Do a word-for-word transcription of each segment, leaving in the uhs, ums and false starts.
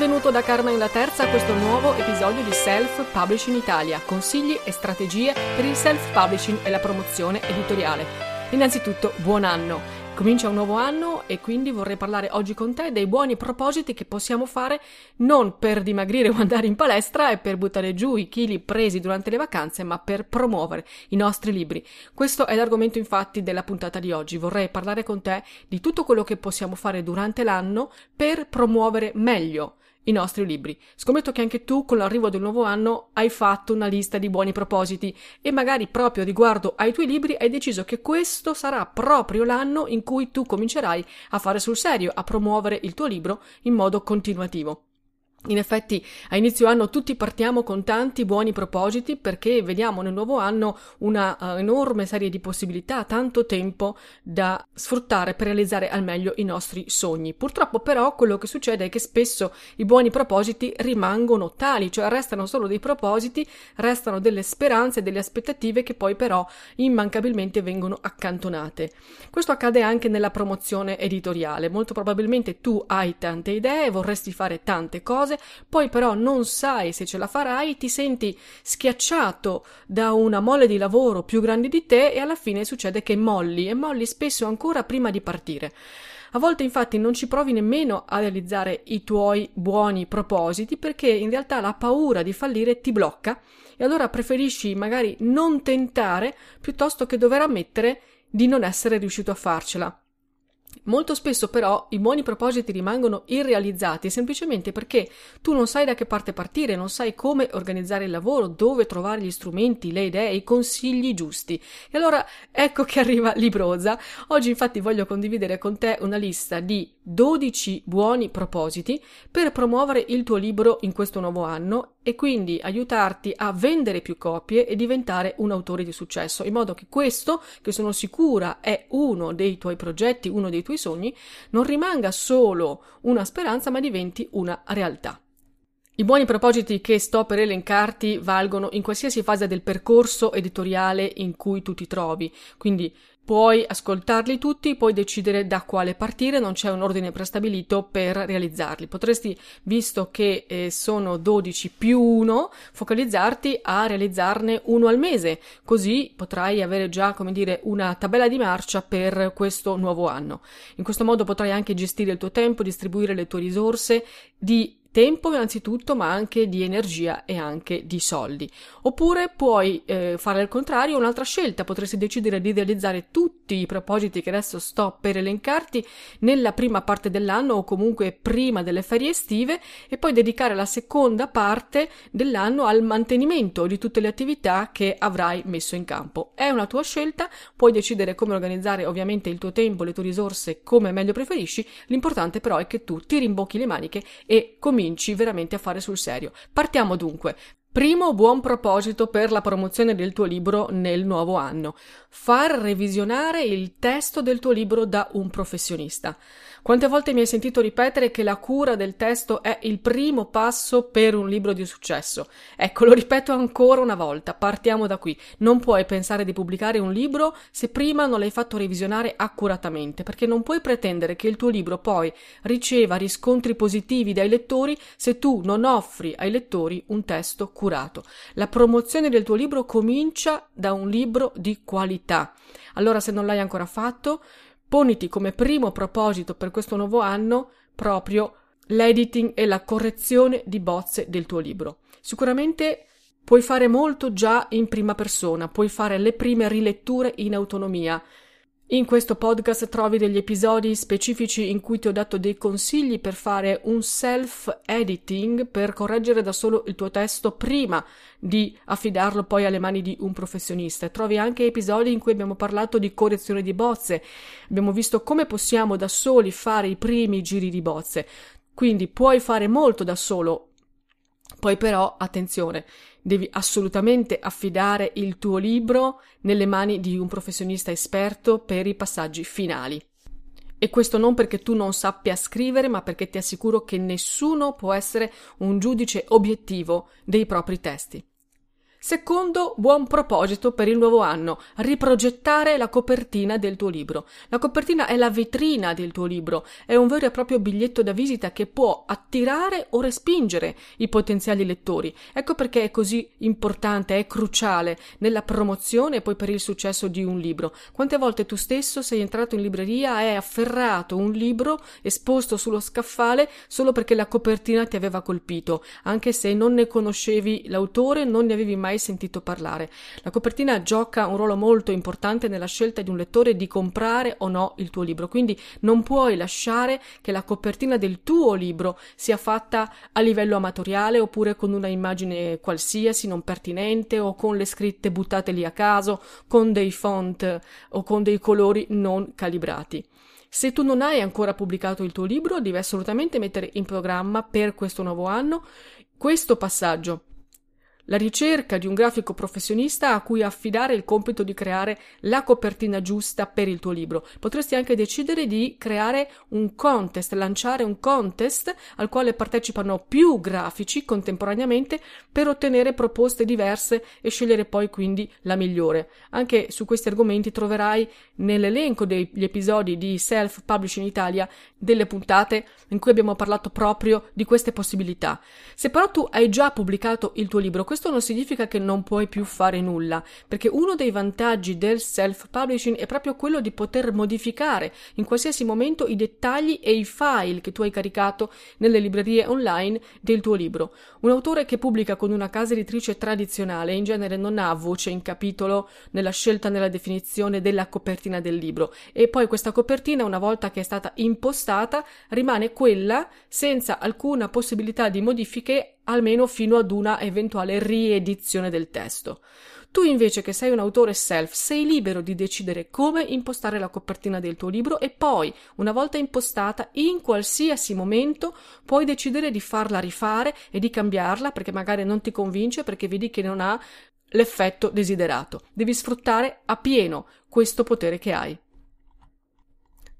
Benvenuto da Carmen Laterza a questo nuovo episodio di Self Publishing Italia, consigli e strategie per il self publishing e la promozione editoriale. Innanzitutto, buon anno! Comincia un nuovo anno e quindi vorrei parlare oggi con te dei buoni propositi che possiamo fare non per dimagrire o andare in palestra e per buttare giù i chili presi durante le vacanze, ma per promuovere i nostri libri. Questo è l'argomento infatti della puntata di oggi. Vorrei parlare con te di tutto quello che possiamo fare durante l'anno per promuovere meglio i nostri libri. Scommetto che anche tu con l'arrivo del nuovo anno hai fatto una lista di buoni propositi e magari proprio riguardo ai tuoi libri hai deciso che questo sarà proprio l'anno in cui tu comincerai a fare sul serio, a promuovere il tuo libro in modo continuativo. In effetti a inizio anno tutti partiamo con tanti buoni propositi perché vediamo nel nuovo anno una uh, enorme serie di possibilità, tanto tempo da sfruttare per realizzare al meglio i nostri sogni. Purtroppo però quello che succede è che spesso i buoni propositi rimangono tali, cioè restano solo dei propositi, restano delle speranze, delle aspettative che poi però immancabilmente vengono accantonate. Questo accade anche nella promozione editoriale. Molto probabilmente tu hai tante idee, vorresti fare tante cose, poi però non sai se ce la farai, ti senti schiacciato da una mole di lavoro più grande di te e alla fine succede che molli e molli spesso ancora prima di partire. A volte infatti non ci provi nemmeno a realizzare i tuoi buoni propositi perché in realtà la paura di fallire ti blocca e allora preferisci magari non tentare piuttosto che dover ammettere di non essere riuscito a farcela. Molto spesso però i buoni propositi rimangono irrealizzati semplicemente perché tu non sai da che parte partire, non sai come organizzare il lavoro, dove trovare gli strumenti, le idee, i consigli giusti. E allora ecco che arriva Libroza. Oggi infatti voglio condividere con te una lista di dodici buoni propositi per promuovere il tuo libro in questo nuovo anno e quindi aiutarti a vendere più copie e diventare un autore di successo, in modo che questo, che sono sicura è uno dei tuoi progetti, uno dei tuoi sogni, non rimanga solo una speranza ma diventi una realtà. I buoni propositi che sto per elencarti valgono in qualsiasi fase del percorso editoriale in cui tu ti trovi, quindi puoi ascoltarli tutti, puoi decidere da quale partire, non c'è un ordine prestabilito per realizzarli. Potresti, visto che eh, sono dodici più uno, focalizzarti a realizzarne uno al mese, così potrai avere già, come dire, una tabella di marcia per questo nuovo anno. In questo modo potrai anche gestire il tuo tempo, distribuire le tue risorse di tempo innanzitutto, ma anche di energia e anche di soldi. Oppure puoi eh, fare al contrario un'altra scelta, potresti decidere di realizzare tutti i propositi che adesso sto per elencarti nella prima parte dell'anno o comunque prima delle ferie estive e poi dedicare la seconda parte dell'anno al mantenimento di tutte le attività che avrai messo in campo. È una tua scelta, puoi decidere come organizzare ovviamente il tuo tempo, le tue risorse, come meglio preferisci, l'importante però è che tu ti rimbocchi le maniche e cominci Cominci veramente a fare sul serio. Partiamo dunque. Primo buon proposito per la promozione del tuo libro nel nuovo anno: far revisionare il testo del tuo libro da un professionista. Quante volte mi hai sentito ripetere che la cura del testo è il primo passo per un libro di successo? Ecco, lo ripeto ancora una volta, partiamo da qui. Non puoi pensare di pubblicare un libro se prima non l'hai fatto revisionare accuratamente, perché non puoi pretendere che il tuo libro poi riceva riscontri positivi dai lettori se tu non offri ai lettori un testo curato. La promozione del tuo libro comincia da un libro di qualità. Allora, se non l'hai ancora fatto, poniti come primo proposito per questo nuovo anno proprio l'editing e la correzione di bozze del tuo libro. Sicuramente puoi fare molto già in prima persona, puoi fare le prime riletture in autonomia. In questo podcast trovi degli episodi specifici in cui ti ho dato dei consigli per fare un self-editing, per correggere da solo il tuo testo prima di affidarlo poi alle mani di un professionista. Trovi anche episodi in cui abbiamo parlato di correzione di bozze, abbiamo visto come possiamo da soli fare i primi giri di bozze. Quindi puoi fare molto da solo, poi però, attenzione, devi assolutamente affidare il tuo libro nelle mani di un professionista esperto per i passaggi finali. E questo non perché tu non sappia scrivere, ma perché ti assicuro che nessuno può essere un giudice obiettivo dei propri testi. Secondo buon proposito per il nuovo anno: riprogettare la copertina del tuo libro. La copertina è la vetrina del tuo libro, è un vero e proprio biglietto da visita che può attirare o respingere i potenziali lettori. Ecco perché è così importante, è cruciale nella promozione e poi per il successo di un libro. Quante volte tu stesso sei entrato in libreria e hai afferrato un libro esposto sullo scaffale solo perché la copertina ti aveva colpito, anche se non ne conoscevi l'autore, non ne avevi mai sentito parlare. La copertina gioca un ruolo molto importante nella scelta di un lettore di comprare o no il tuo libro, quindi non puoi lasciare che la copertina del tuo libro sia fatta a livello amatoriale oppure con una immagine qualsiasi non pertinente o con le scritte buttate lì a caso, con dei font o con dei colori non calibrati. Se tu non hai ancora pubblicato il tuo libro, devi assolutamente mettere in programma per questo nuovo anno questo passaggio: la ricerca di un grafico professionista a cui affidare il compito di creare la copertina giusta per il tuo libro. Potresti anche decidere di creare un contest, lanciare un contest al quale partecipano più grafici contemporaneamente per ottenere proposte diverse e scegliere poi quindi la migliore. Anche su questi argomenti troverai nell'elenco degli episodi di Self Publishing Italia delle puntate in cui abbiamo parlato proprio di queste possibilità. Se però tu hai già pubblicato il tuo libro, questo Questo non significa che non puoi più fare nulla, perché uno dei vantaggi del self-publishing è proprio quello di poter modificare in qualsiasi momento i dettagli e i file che tu hai caricato nelle librerie online del tuo libro. Un autore che pubblica con una casa editrice tradizionale in genere non ha voce in capitolo nella scelta, nella definizione della copertina del libro, e poi questa copertina, una volta che è stata impostata, rimane quella senza alcuna possibilità di modifiche, almeno fino ad una eventuale riedizione del testo. Tu invece, che sei un autore self, sei libero di decidere come impostare la copertina del tuo libro e poi, una volta impostata, in qualsiasi momento puoi decidere di farla rifare e di cambiarla perché magari non ti convince, perché vedi che non ha l'effetto desiderato. Devi sfruttare appieno questo potere che hai.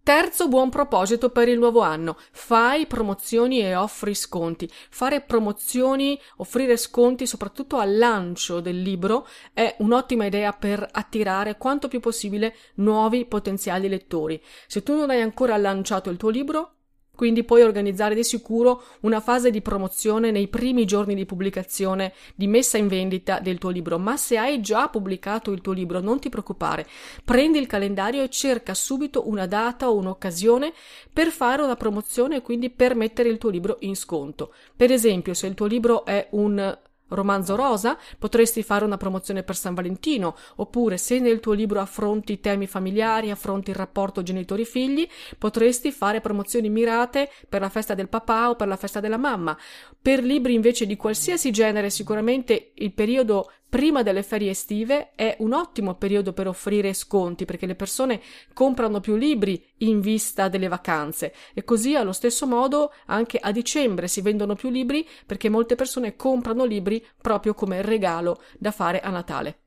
Terzo buon proposito per il nuovo anno: fai promozioni e offri sconti. Fare promozioni, offrire sconti, soprattutto al lancio del libro, è un'ottima idea per attirare quanto più possibile nuovi potenziali lettori. Se tu non hai ancora lanciato il tuo libro, quindi puoi organizzare di sicuro una fase di promozione nei primi giorni di pubblicazione, di messa in vendita del tuo libro. Ma se hai già pubblicato il tuo libro, non ti preoccupare, prendi il calendario e cerca subito una data o un'occasione per fare una promozione e quindi per mettere il tuo libro in sconto. Per esempio, se il tuo libro è un romanzo rosa, potresti fare una promozione per San Valentino, oppure se nel tuo libro affronti temi familiari, affronti il rapporto genitori-figli, potresti fare promozioni mirate per la festa del papà o per la festa della mamma. Per libri invece di qualsiasi genere, sicuramente il periodo prima delle ferie estive è un ottimo periodo per offrire sconti, perché le persone comprano più libri in vista delle vacanze, e così allo stesso modo anche a dicembre si vendono più libri perché molte persone comprano libri proprio come regalo da fare a Natale.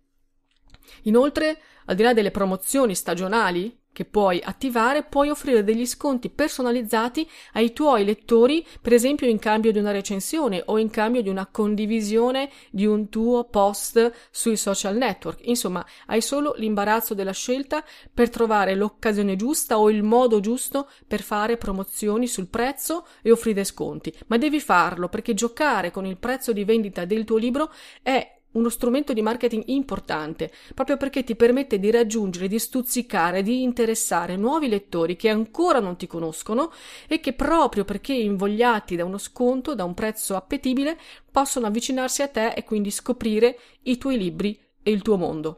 Inoltre, al di là delle promozioni stagionali che puoi attivare, puoi offrire degli sconti personalizzati ai tuoi lettori, per esempio in cambio di una recensione o in cambio di una condivisione di un tuo post sui social network. Insomma, hai solo l'imbarazzo della scelta per trovare l'occasione giusta o il modo giusto per fare promozioni sul prezzo e offrire sconti. Ma devi farlo, perché giocare con il prezzo di vendita del tuo libro è uno strumento di marketing importante, proprio perché ti permette di raggiungere, di stuzzicare, di interessare nuovi lettori che ancora non ti conoscono e che, proprio perché invogliati da uno sconto, da un prezzo appetibile, possono avvicinarsi a te e quindi scoprire i tuoi libri e il tuo mondo.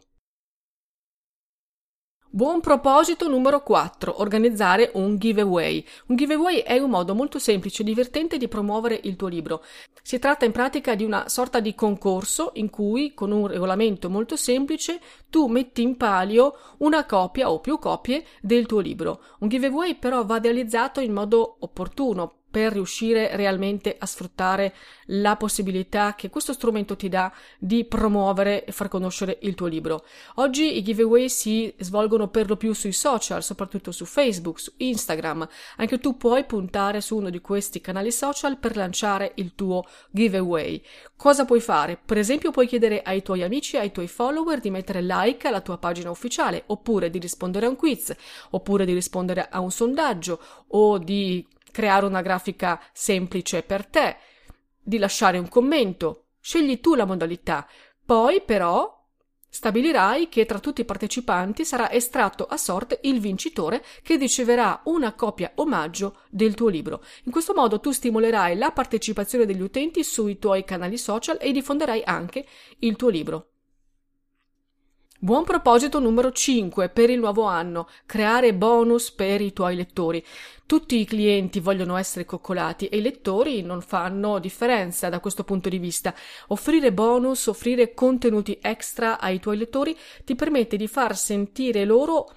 Buon proposito numero quattro. Organizzare un giveaway. Un giveaway è un modo molto semplice e divertente di promuovere il tuo libro. Si tratta in pratica di una sorta di concorso in cui, con un regolamento molto semplice, tu metti in palio una copia o più copie del tuo libro. Un giveaway però va realizzato in modo opportuno, per riuscire realmente a sfruttare la possibilità che questo strumento ti dà di promuovere e far conoscere il tuo libro. Oggi i giveaway si svolgono per lo più sui social, soprattutto su Facebook, su Instagram. Anche tu puoi puntare su uno di questi canali social per lanciare il tuo giveaway. Cosa puoi fare? Per esempio, puoi chiedere ai tuoi amici, ai tuoi follower di mettere like alla tua pagina ufficiale, oppure di rispondere a un quiz, oppure di rispondere a un sondaggio, o di creare una grafica semplice per te, di lasciare un commento. Scegli tu la modalità. Poi però stabilirai che tra tutti i partecipanti sarà estratto a sorte il vincitore, che riceverà una copia omaggio del tuo libro. In questo modo tu stimolerai la partecipazione degli utenti sui tuoi canali social e diffonderai anche il tuo libro. Buon proposito numero cinque per il nuovo anno: creare bonus per i tuoi lettori. Tutti i clienti vogliono essere coccolati e i lettori non fanno differenza da questo punto di vista. Offrire bonus, offrire contenuti extra ai tuoi lettori ti permette di far sentire loro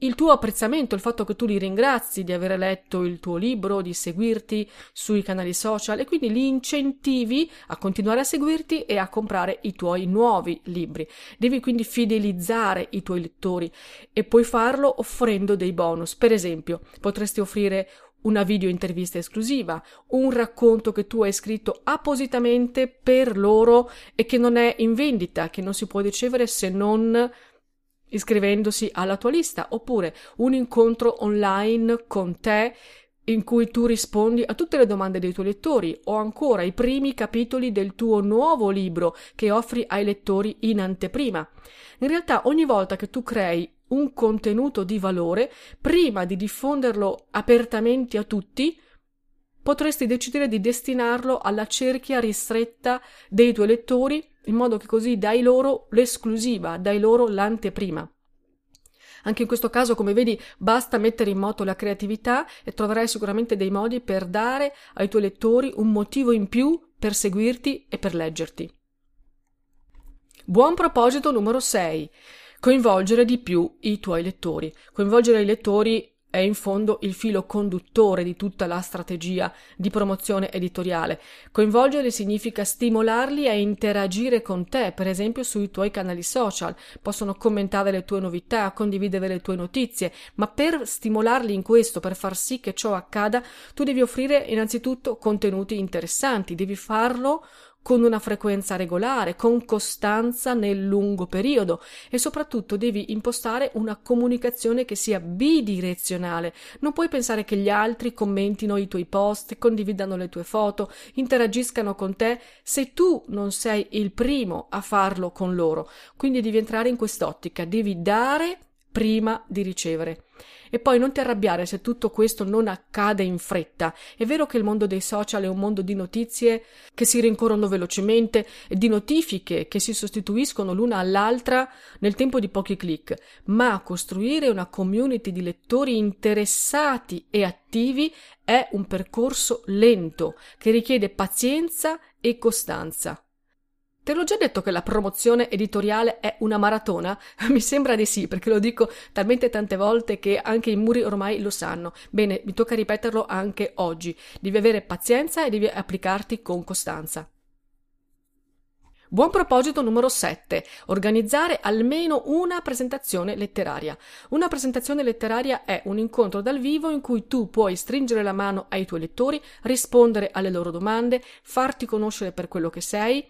il tuo apprezzamento, il fatto che tu li ringrazi di aver letto il tuo libro, di seguirti sui canali social, e quindi li incentivi a continuare a seguirti e a comprare i tuoi nuovi libri. Devi quindi fidelizzare i tuoi lettori e puoi farlo offrendo dei bonus. Per esempio, potresti offrire una video intervista esclusiva, un racconto che tu hai scritto appositamente per loro e che non è in vendita, che non si può ricevere se non iscrivendosi alla tua lista, oppure un incontro online con te in cui tu rispondi a tutte le domande dei tuoi lettori, o ancora i primi capitoli del tuo nuovo libro che offri ai lettori in anteprima. In realtà, ogni volta che tu crei un contenuto di valore, prima di diffonderlo apertamente a tutti, potresti decidere di destinarlo alla cerchia ristretta dei tuoi lettori, in modo che così dai loro l'esclusiva, dai loro l'anteprima. Anche in questo caso, come vedi, basta mettere in moto la creatività e troverai sicuramente dei modi per dare ai tuoi lettori un motivo in più per seguirti e per leggerti. Buon proposito numero sei. Coinvolgere di più i tuoi lettori. Coinvolgere i lettori è in fondo il filo conduttore di tutta la strategia di promozione editoriale. Coinvolgere significa stimolarli a interagire con te, per esempio sui tuoi canali social. Possono commentare le tue novità, condividere le tue notizie, ma per stimolarli in questo, per far sì che ciò accada, tu devi offrire innanzitutto contenuti interessanti. Devi farlo con una frequenza regolare, con costanza nel lungo periodo, e soprattutto devi impostare una comunicazione che sia bidirezionale. Non puoi pensare che gli altri commentino i tuoi post, condividano le tue foto, interagiscano con te se tu non sei il primo a farlo con loro. Quindi devi entrare in quest'ottica, devi dare prima di ricevere. E poi non ti arrabbiare se tutto questo non accade in fretta. È vero che il mondo dei social è un mondo di notizie che si rincorrono velocemente, di notifiche che si sostituiscono l'una all'altra nel tempo di pochi click, ma costruire una community di lettori interessati e attivi è un percorso lento che richiede pazienza e costanza. Te l'ho già detto che la promozione editoriale è una maratona? Mi sembra di sì, perché lo dico talmente tante volte che anche i muri ormai lo sanno. Bene, mi tocca ripeterlo anche oggi. Devi avere pazienza e devi applicarti con costanza. Buon proposito numero sette. Organizzare almeno una presentazione letteraria. Una presentazione letteraria è un incontro dal vivo in cui tu puoi stringere la mano ai tuoi lettori, rispondere alle loro domande, farti conoscere per quello che sei,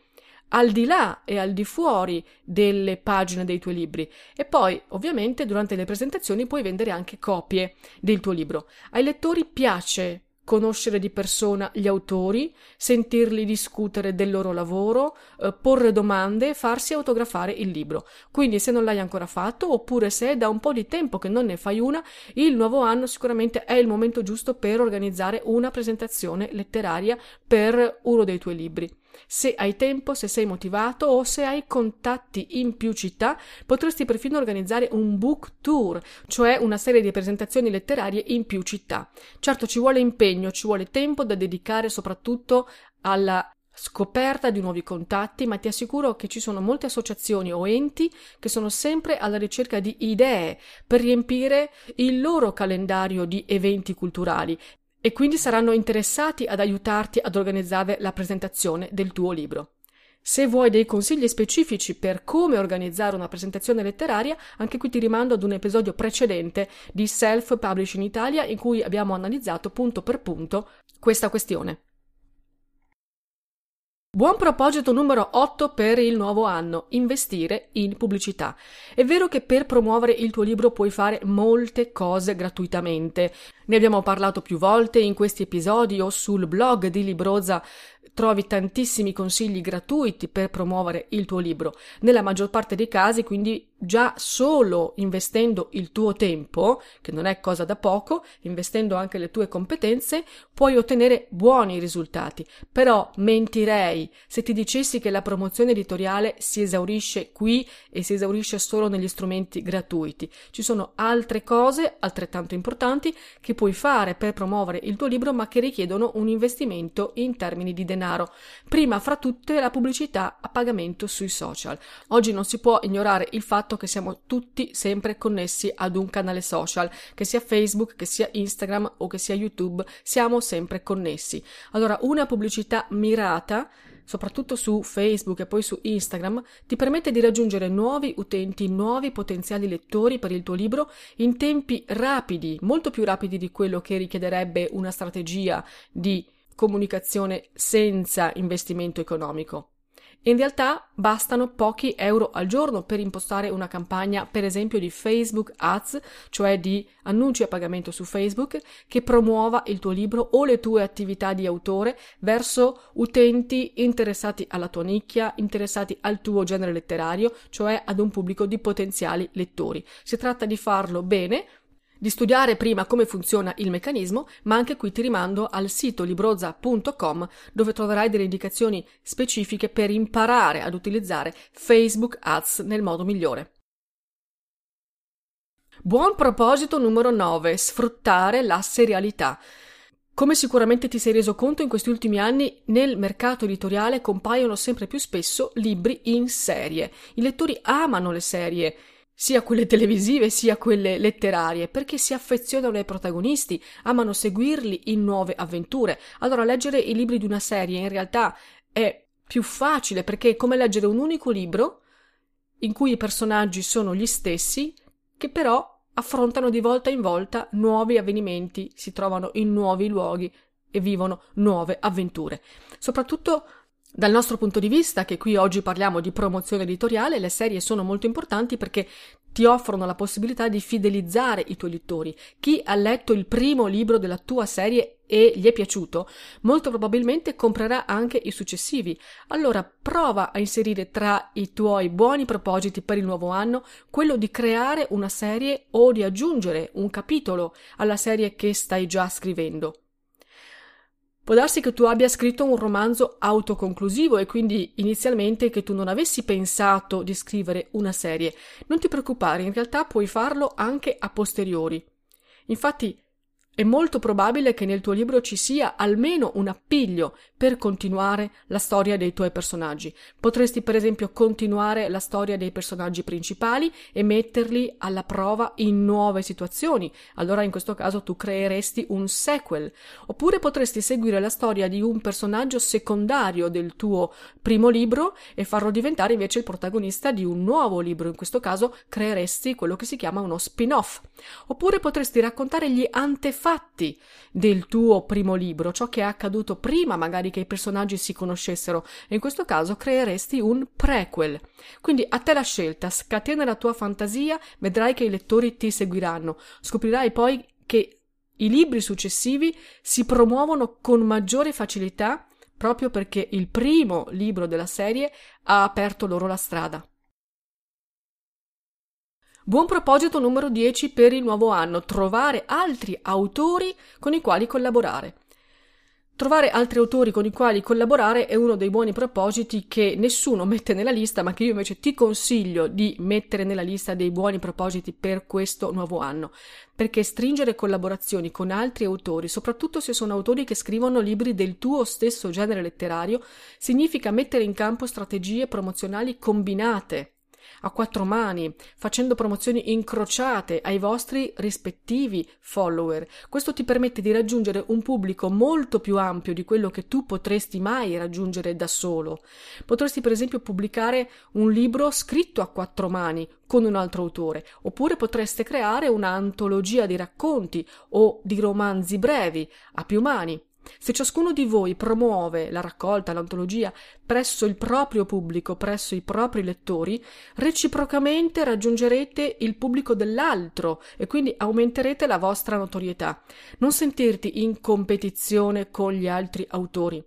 al di là e al di fuori delle pagine dei tuoi libri. E poi, ovviamente, durante le presentazioni puoi vendere anche copie del tuo libro. Ai lettori piace conoscere di persona gli autori, sentirli discutere del loro lavoro, eh, porre domande, farsi autografare il libro. Quindi se non l'hai ancora fatto, oppure se è da un po' di tempo che non ne fai una, il nuovo anno sicuramente è il momento giusto per organizzare una presentazione letteraria per uno dei tuoi libri. Se hai tempo, se sei motivato o se hai contatti in più città, potresti perfino organizzare un book tour, cioè una serie di presentazioni letterarie in più città. Certo, ci vuole impegno, ci vuole tempo da dedicare soprattutto alla scoperta di nuovi contatti, ma ti assicuro che ci sono molte associazioni o enti che sono sempre alla ricerca di idee per riempire il loro calendario di eventi culturali. E quindi saranno interessati ad aiutarti ad organizzare la presentazione del tuo libro. Se vuoi dei consigli specifici per come organizzare una presentazione letteraria, anche qui ti rimando ad un episodio precedente di Self Publishing Italia in cui abbiamo analizzato punto per punto questa questione. Buon proposito numero otto per il nuovo anno, investire in pubblicità. È vero che per promuovere il tuo libro puoi fare molte cose gratuitamente. Ne abbiamo parlato più volte in questi episodi o sul blog di Libroza. Trovi tantissimi consigli gratuiti per promuovere il tuo libro. Nella maggior parte dei casi, quindi, già solo investendo il tuo tempo, che non è cosa da poco, investendo anche le tue competenze, puoi ottenere buoni risultati. Però mentirei se ti dicessi che la promozione editoriale si esaurisce qui e si esaurisce solo negli strumenti gratuiti. Ci sono altre cose altrettanto importanti che puoi fare per promuovere il tuo libro, ma che richiedono un investimento in termini di denaro. Prima fra tutte la pubblicità a pagamento sui social. Oggi non si può ignorare il fatto che siamo tutti sempre connessi ad un canale social, che sia Facebook, che sia Instagram o che sia YouTube, siamo sempre connessi. Allora, una pubblicità mirata, soprattutto su Facebook e poi su Instagram, ti permette di raggiungere nuovi utenti, nuovi potenziali lettori per il tuo libro in tempi rapidi, molto più rapidi di quello che richiederebbe una strategia di comunicazione senza investimento economico. In realtà bastano pochi euro al giorno per impostare una campagna, per esempio di Facebook Ads, cioè di annunci a pagamento su Facebook, che promuova il tuo libro o le tue attività di autore verso utenti interessati alla tua nicchia, interessati al tuo genere letterario, cioè ad un pubblico di potenziali lettori. Si tratta di farlo bene, di studiare prima come funziona il meccanismo, ma anche qui ti rimando al sito libroza punto com dove troverai delle indicazioni specifiche per imparare ad utilizzare Facebook Ads nel modo migliore. Buon proposito numero nove, sfruttare la serialità. Come sicuramente ti sei reso conto, in questi ultimi anni nel mercato editoriale compaiono sempre più spesso libri in serie. I lettori amano le serie, sia quelle televisive sia quelle letterarie, perché si affezionano ai protagonisti, amano seguirli in nuove avventure. Allora leggere i libri di una serie in realtà è più facile, perché è come leggere un unico libro in cui i personaggi sono gli stessi, che però affrontano di volta in volta nuovi avvenimenti, si trovano in nuovi luoghi e vivono nuove avventure. Soprattutto dal nostro punto di vista, che qui oggi parliamo di promozione editoriale, le serie sono molto importanti perché ti offrono la possibilità di fidelizzare i tuoi lettori. Chi ha letto il primo libro della tua serie e gli è piaciuto, molto probabilmente comprerà anche i successivi. Allora prova a inserire tra i tuoi buoni propositi per il nuovo anno quello di creare una serie o di aggiungere un capitolo alla serie che stai già scrivendo. Può darsi che tu abbia scritto un romanzo autoconclusivo e quindi inizialmente che tu non avessi pensato di scrivere una serie. Non ti preoccupare, in realtà puoi farlo anche a posteriori. Infatti È molto probabile che nel tuo libro ci sia almeno un appiglio per continuare la storia dei tuoi personaggi. Potresti per esempio continuare la storia dei personaggi principali e metterli alla prova in nuove situazioni. Allora in questo caso tu creeresti un sequel. Oppure potresti seguire la storia di un personaggio secondario del tuo primo libro e farlo diventare invece il protagonista di un nuovo libro. In questo caso creeresti quello che si chiama uno spin-off. Oppure potresti raccontare gli antefatti fatti del tuo primo libro, ciò che è accaduto prima magari che i personaggi si conoscessero, e in questo caso creeresti un prequel. Quindi a te la scelta, scatena la tua fantasia, vedrai che i lettori ti seguiranno, scoprirai poi che i libri successivi si promuovono con maggiore facilità proprio perché il primo libro della serie ha aperto loro la strada. Buon proposito numero dieci per il nuovo anno: trovare altri autori con i quali collaborare. Trovare altri autori con i quali collaborare è uno dei buoni propositi che nessuno mette nella lista, ma che io invece ti consiglio di mettere nella lista dei buoni propositi per questo nuovo anno, perché stringere collaborazioni con altri autori, soprattutto se sono autori che scrivono libri del tuo stesso genere letterario, significa mettere in campo strategie promozionali combinate, a quattro mani, facendo promozioni incrociate ai vostri rispettivi follower. Questo ti permette di raggiungere un pubblico molto più ampio di quello che tu potresti mai raggiungere da solo. Potresti per esempio pubblicare un libro scritto a quattro mani con un altro autore, oppure potreste creare un'antologia di racconti o di romanzi brevi a più mani. Se ciascuno di voi promuove la raccolta, l'antologia, presso il proprio pubblico, presso i propri lettori, reciprocamente raggiungerete il pubblico dell'altro e quindi aumenterete la vostra notorietà. Non sentirti in competizione con gli altri autori.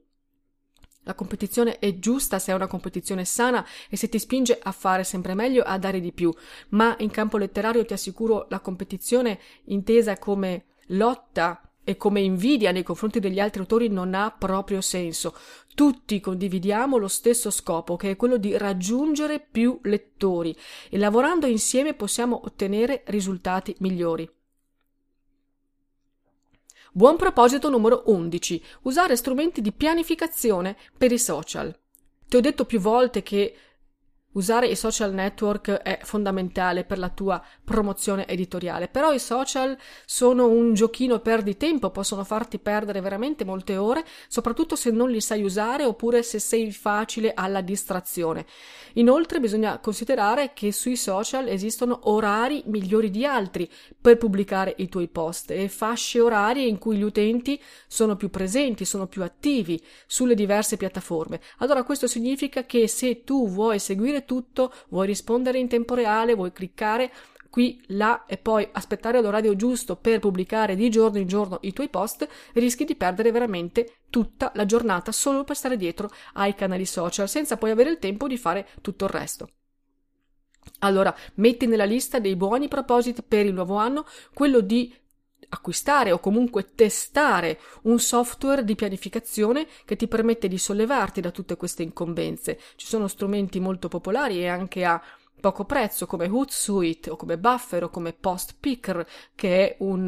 La competizione è giusta se è una competizione sana e se ti spinge a fare sempre meglio, a dare di più, ma in campo letterario ti assicuro la competizione intesa come lotta e come invidia nei confronti degli altri autori non ha proprio senso. Tutti condividiamo lo stesso scopo, che è quello di raggiungere più lettori, e lavorando insieme possiamo ottenere risultati migliori. Buon proposito numero undici: usare strumenti di pianificazione per i social. Ti ho detto più volte che usare i social network è fondamentale per la tua promozione editoriale, però i social sono un giochino perditempo, possono farti perdere veramente molte ore, soprattutto se non li sai usare oppure se sei facile alla distrazione. Inoltre bisogna considerare che sui social esistono orari migliori di altri per pubblicare i tuoi post e fasce orarie in cui gli utenti sono più presenti, sono più attivi sulle diverse piattaforme. Allora questo significa che se tu vuoi seguire tutto, vuoi rispondere in tempo reale, vuoi cliccare qui, là e poi aspettare l'orario giusto per pubblicare di giorno in giorno i tuoi post, rischi di perdere veramente tutta la giornata solo per stare dietro ai canali social, senza poi avere il tempo di fare tutto il resto. Allora, metti nella lista dei buoni propositi per il nuovo anno quello di acquistare o comunque testare un software di pianificazione che ti permette di sollevarti da tutte queste incombenze. Ci sono strumenti molto popolari e anche a poco prezzo come Hootsuite o come Buffer o come Post Picker, che è un,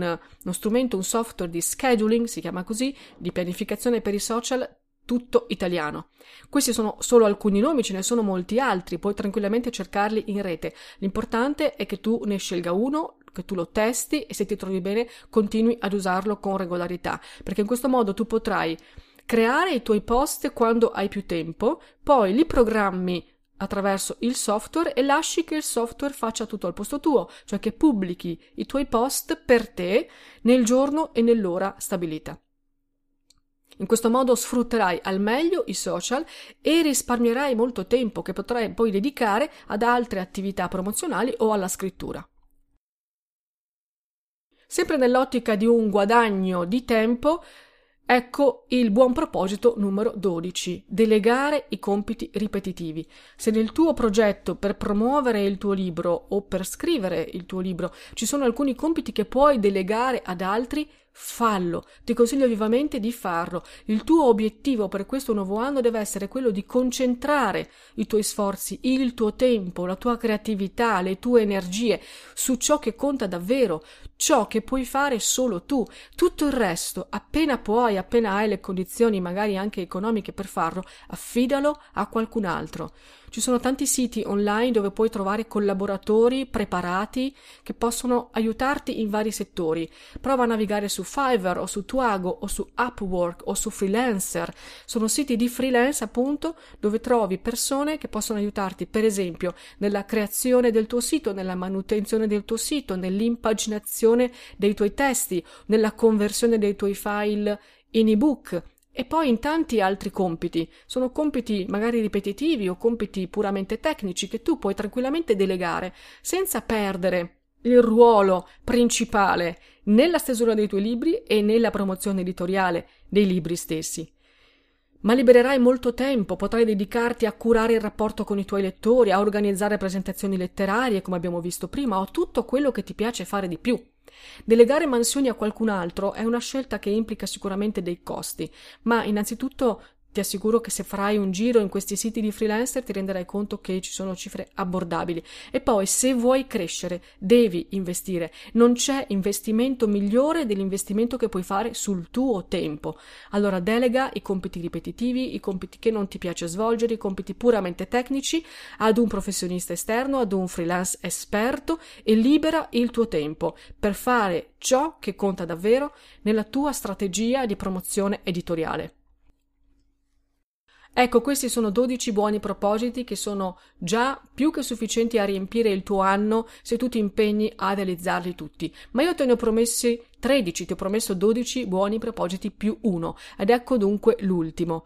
uno strumento, un software di scheduling, si chiama così, di pianificazione per i social, tutto italiano. Questi sono solo alcuni nomi, ce ne sono molti altri, puoi tranquillamente cercarli in rete. L'importante è che tu ne scelga uno, che tu lo testi e se ti trovi bene continui ad usarlo con regolarità, perché in questo modo tu potrai creare i tuoi post quando hai più tempo, poi li programmi attraverso il software e lasci che il software faccia tutto al posto tuo, cioè che pubblichi i tuoi post per te nel giorno e nell'ora stabilita. In questo modo sfrutterai al meglio i social e risparmierai molto tempo che potrai poi dedicare ad altre attività promozionali o alla scrittura. Sempre nell'ottica di un guadagno di tempo, ecco il buon proposito numero dodici: delegare i compiti ripetitivi. Se nel tuo progetto per promuovere il tuo libro o per scrivere il tuo libro ci sono alcuni compiti che puoi delegare ad altri, fallo, ti consiglio vivamente di farlo. Il tuo obiettivo per questo nuovo anno deve essere quello di concentrare i tuoi sforzi, il tuo tempo, la tua creatività, le tue energie su ciò che conta davvero, ciò che puoi fare solo tu. Tutto il resto, appena puoi, appena hai le condizioni magari anche economiche per farlo, affidalo a qualcun altro. Ci sono tanti siti online dove puoi trovare collaboratori preparati che possono aiutarti in vari settori. Prova a navigare su Fiverr o su Tuago o su Upwork o su Freelancer. Sono siti di freelance, appunto, dove trovi persone che possono aiutarti, per esempio, nella creazione del tuo sito, nella manutenzione del tuo sito, nell'impaginazione dei tuoi testi, nella conversione dei tuoi file in ebook. E poi in tanti altri compiti. Sono compiti magari ripetitivi o compiti puramente tecnici che tu puoi tranquillamente delegare senza perdere il ruolo principale nella stesura dei tuoi libri e nella promozione editoriale dei libri stessi. Ma libererai molto tempo, potrai dedicarti a curare il rapporto con i tuoi lettori, a organizzare presentazioni letterarie, come abbiamo visto prima, o tutto quello che ti piace fare di più. Delegare mansioni a qualcun altro è una scelta che implica sicuramente dei costi, ma innanzitutto ti assicuro che se farai un giro in questi siti di freelancer ti renderai conto che ci sono cifre abbordabili. E poi, se vuoi crescere, devi investire. Non c'è investimento migliore dell'investimento che puoi fare sul tuo tempo. Allora delega i compiti ripetitivi, i compiti che non ti piace svolgere, i compiti puramente tecnici ad un professionista esterno, ad un freelance esperto, e libera il tuo tempo per fare ciò che conta davvero nella tua strategia di promozione editoriale. Ecco, questi sono dodici buoni propositi che sono già più che sufficienti a riempire il tuo anno se tu ti impegni ad realizzarli tutti. Ma io te ne ho promessi tredici, ti ho promesso dodici buoni propositi più uno, ed ecco dunque l'ultimo.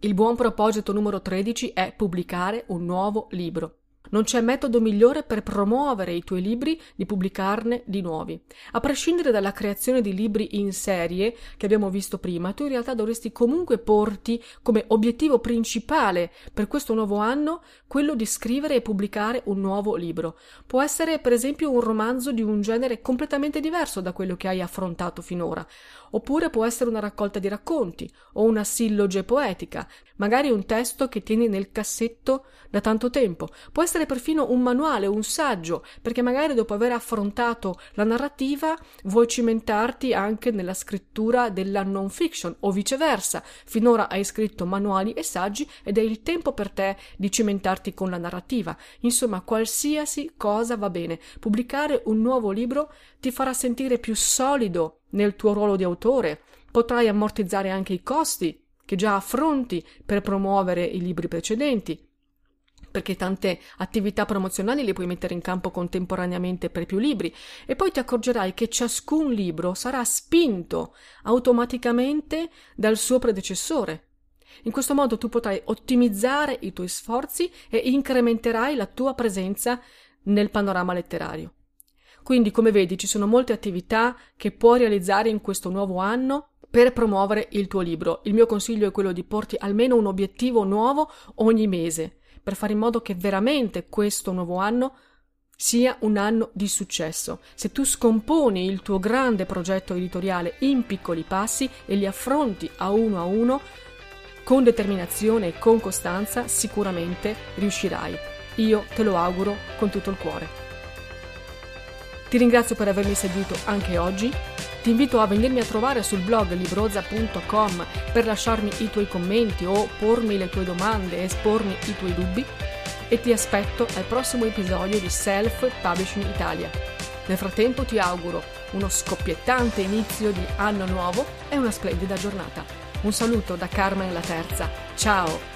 Il buon proposito numero tredici è pubblicare un nuovo libro. Non c'è metodo migliore per promuovere i tuoi libri di pubblicarne di nuovi. A prescindere dalla creazione di libri in serie che abbiamo visto prima, tu in realtà dovresti comunque porti come obiettivo principale per questo nuovo anno quello di scrivere e pubblicare un nuovo libro. Può essere, per esempio, un romanzo di un genere completamente diverso da quello che hai affrontato finora, oppure può essere una raccolta di racconti o una silloge poetica, magari un testo che tieni nel cassetto da tanto tempo. Può essere perfino un manuale, un saggio, perché magari dopo aver affrontato la narrativa vuoi cimentarti anche nella scrittura della non fiction, o viceversa. Finora hai scritto manuali e saggi ed è il tempo per te di cimentarti con la narrativa. Insomma, qualsiasi cosa va bene. Pubblicare un nuovo libro ti farà sentire più solido nel tuo ruolo di autore, potrai ammortizzare anche i costi che già affronti per promuovere i libri precedenti, perché tante attività promozionali le puoi mettere in campo contemporaneamente per più libri, e poi ti accorgerai che ciascun libro sarà spinto automaticamente dal suo predecessore. In questo modo tu potrai ottimizzare i tuoi sforzi e incrementerai la tua presenza nel panorama letterario. Quindi, come vedi, ci sono molte attività che puoi realizzare in questo nuovo anno per promuovere il tuo libro. Il mio consiglio è quello di porti almeno un obiettivo nuovo ogni mese, per fare in modo che veramente questo nuovo anno sia un anno di successo. Se tu scomponi il tuo grande progetto editoriale in piccoli passi e li affronti a uno a uno, con determinazione e con costanza, sicuramente riuscirai. Io te lo auguro con tutto il cuore. Ti ringrazio per avermi seguito anche oggi. Ti invito a venirmi a trovare sul blog libroza punto com per lasciarmi i tuoi commenti o pormi le tue domande, espormi i tuoi dubbi, e ti aspetto al prossimo episodio di Self Publishing Italia. Nel frattempo ti auguro uno scoppiettante inizio di anno nuovo e una splendida giornata. Un saluto da Carmen Laterza. Ciao!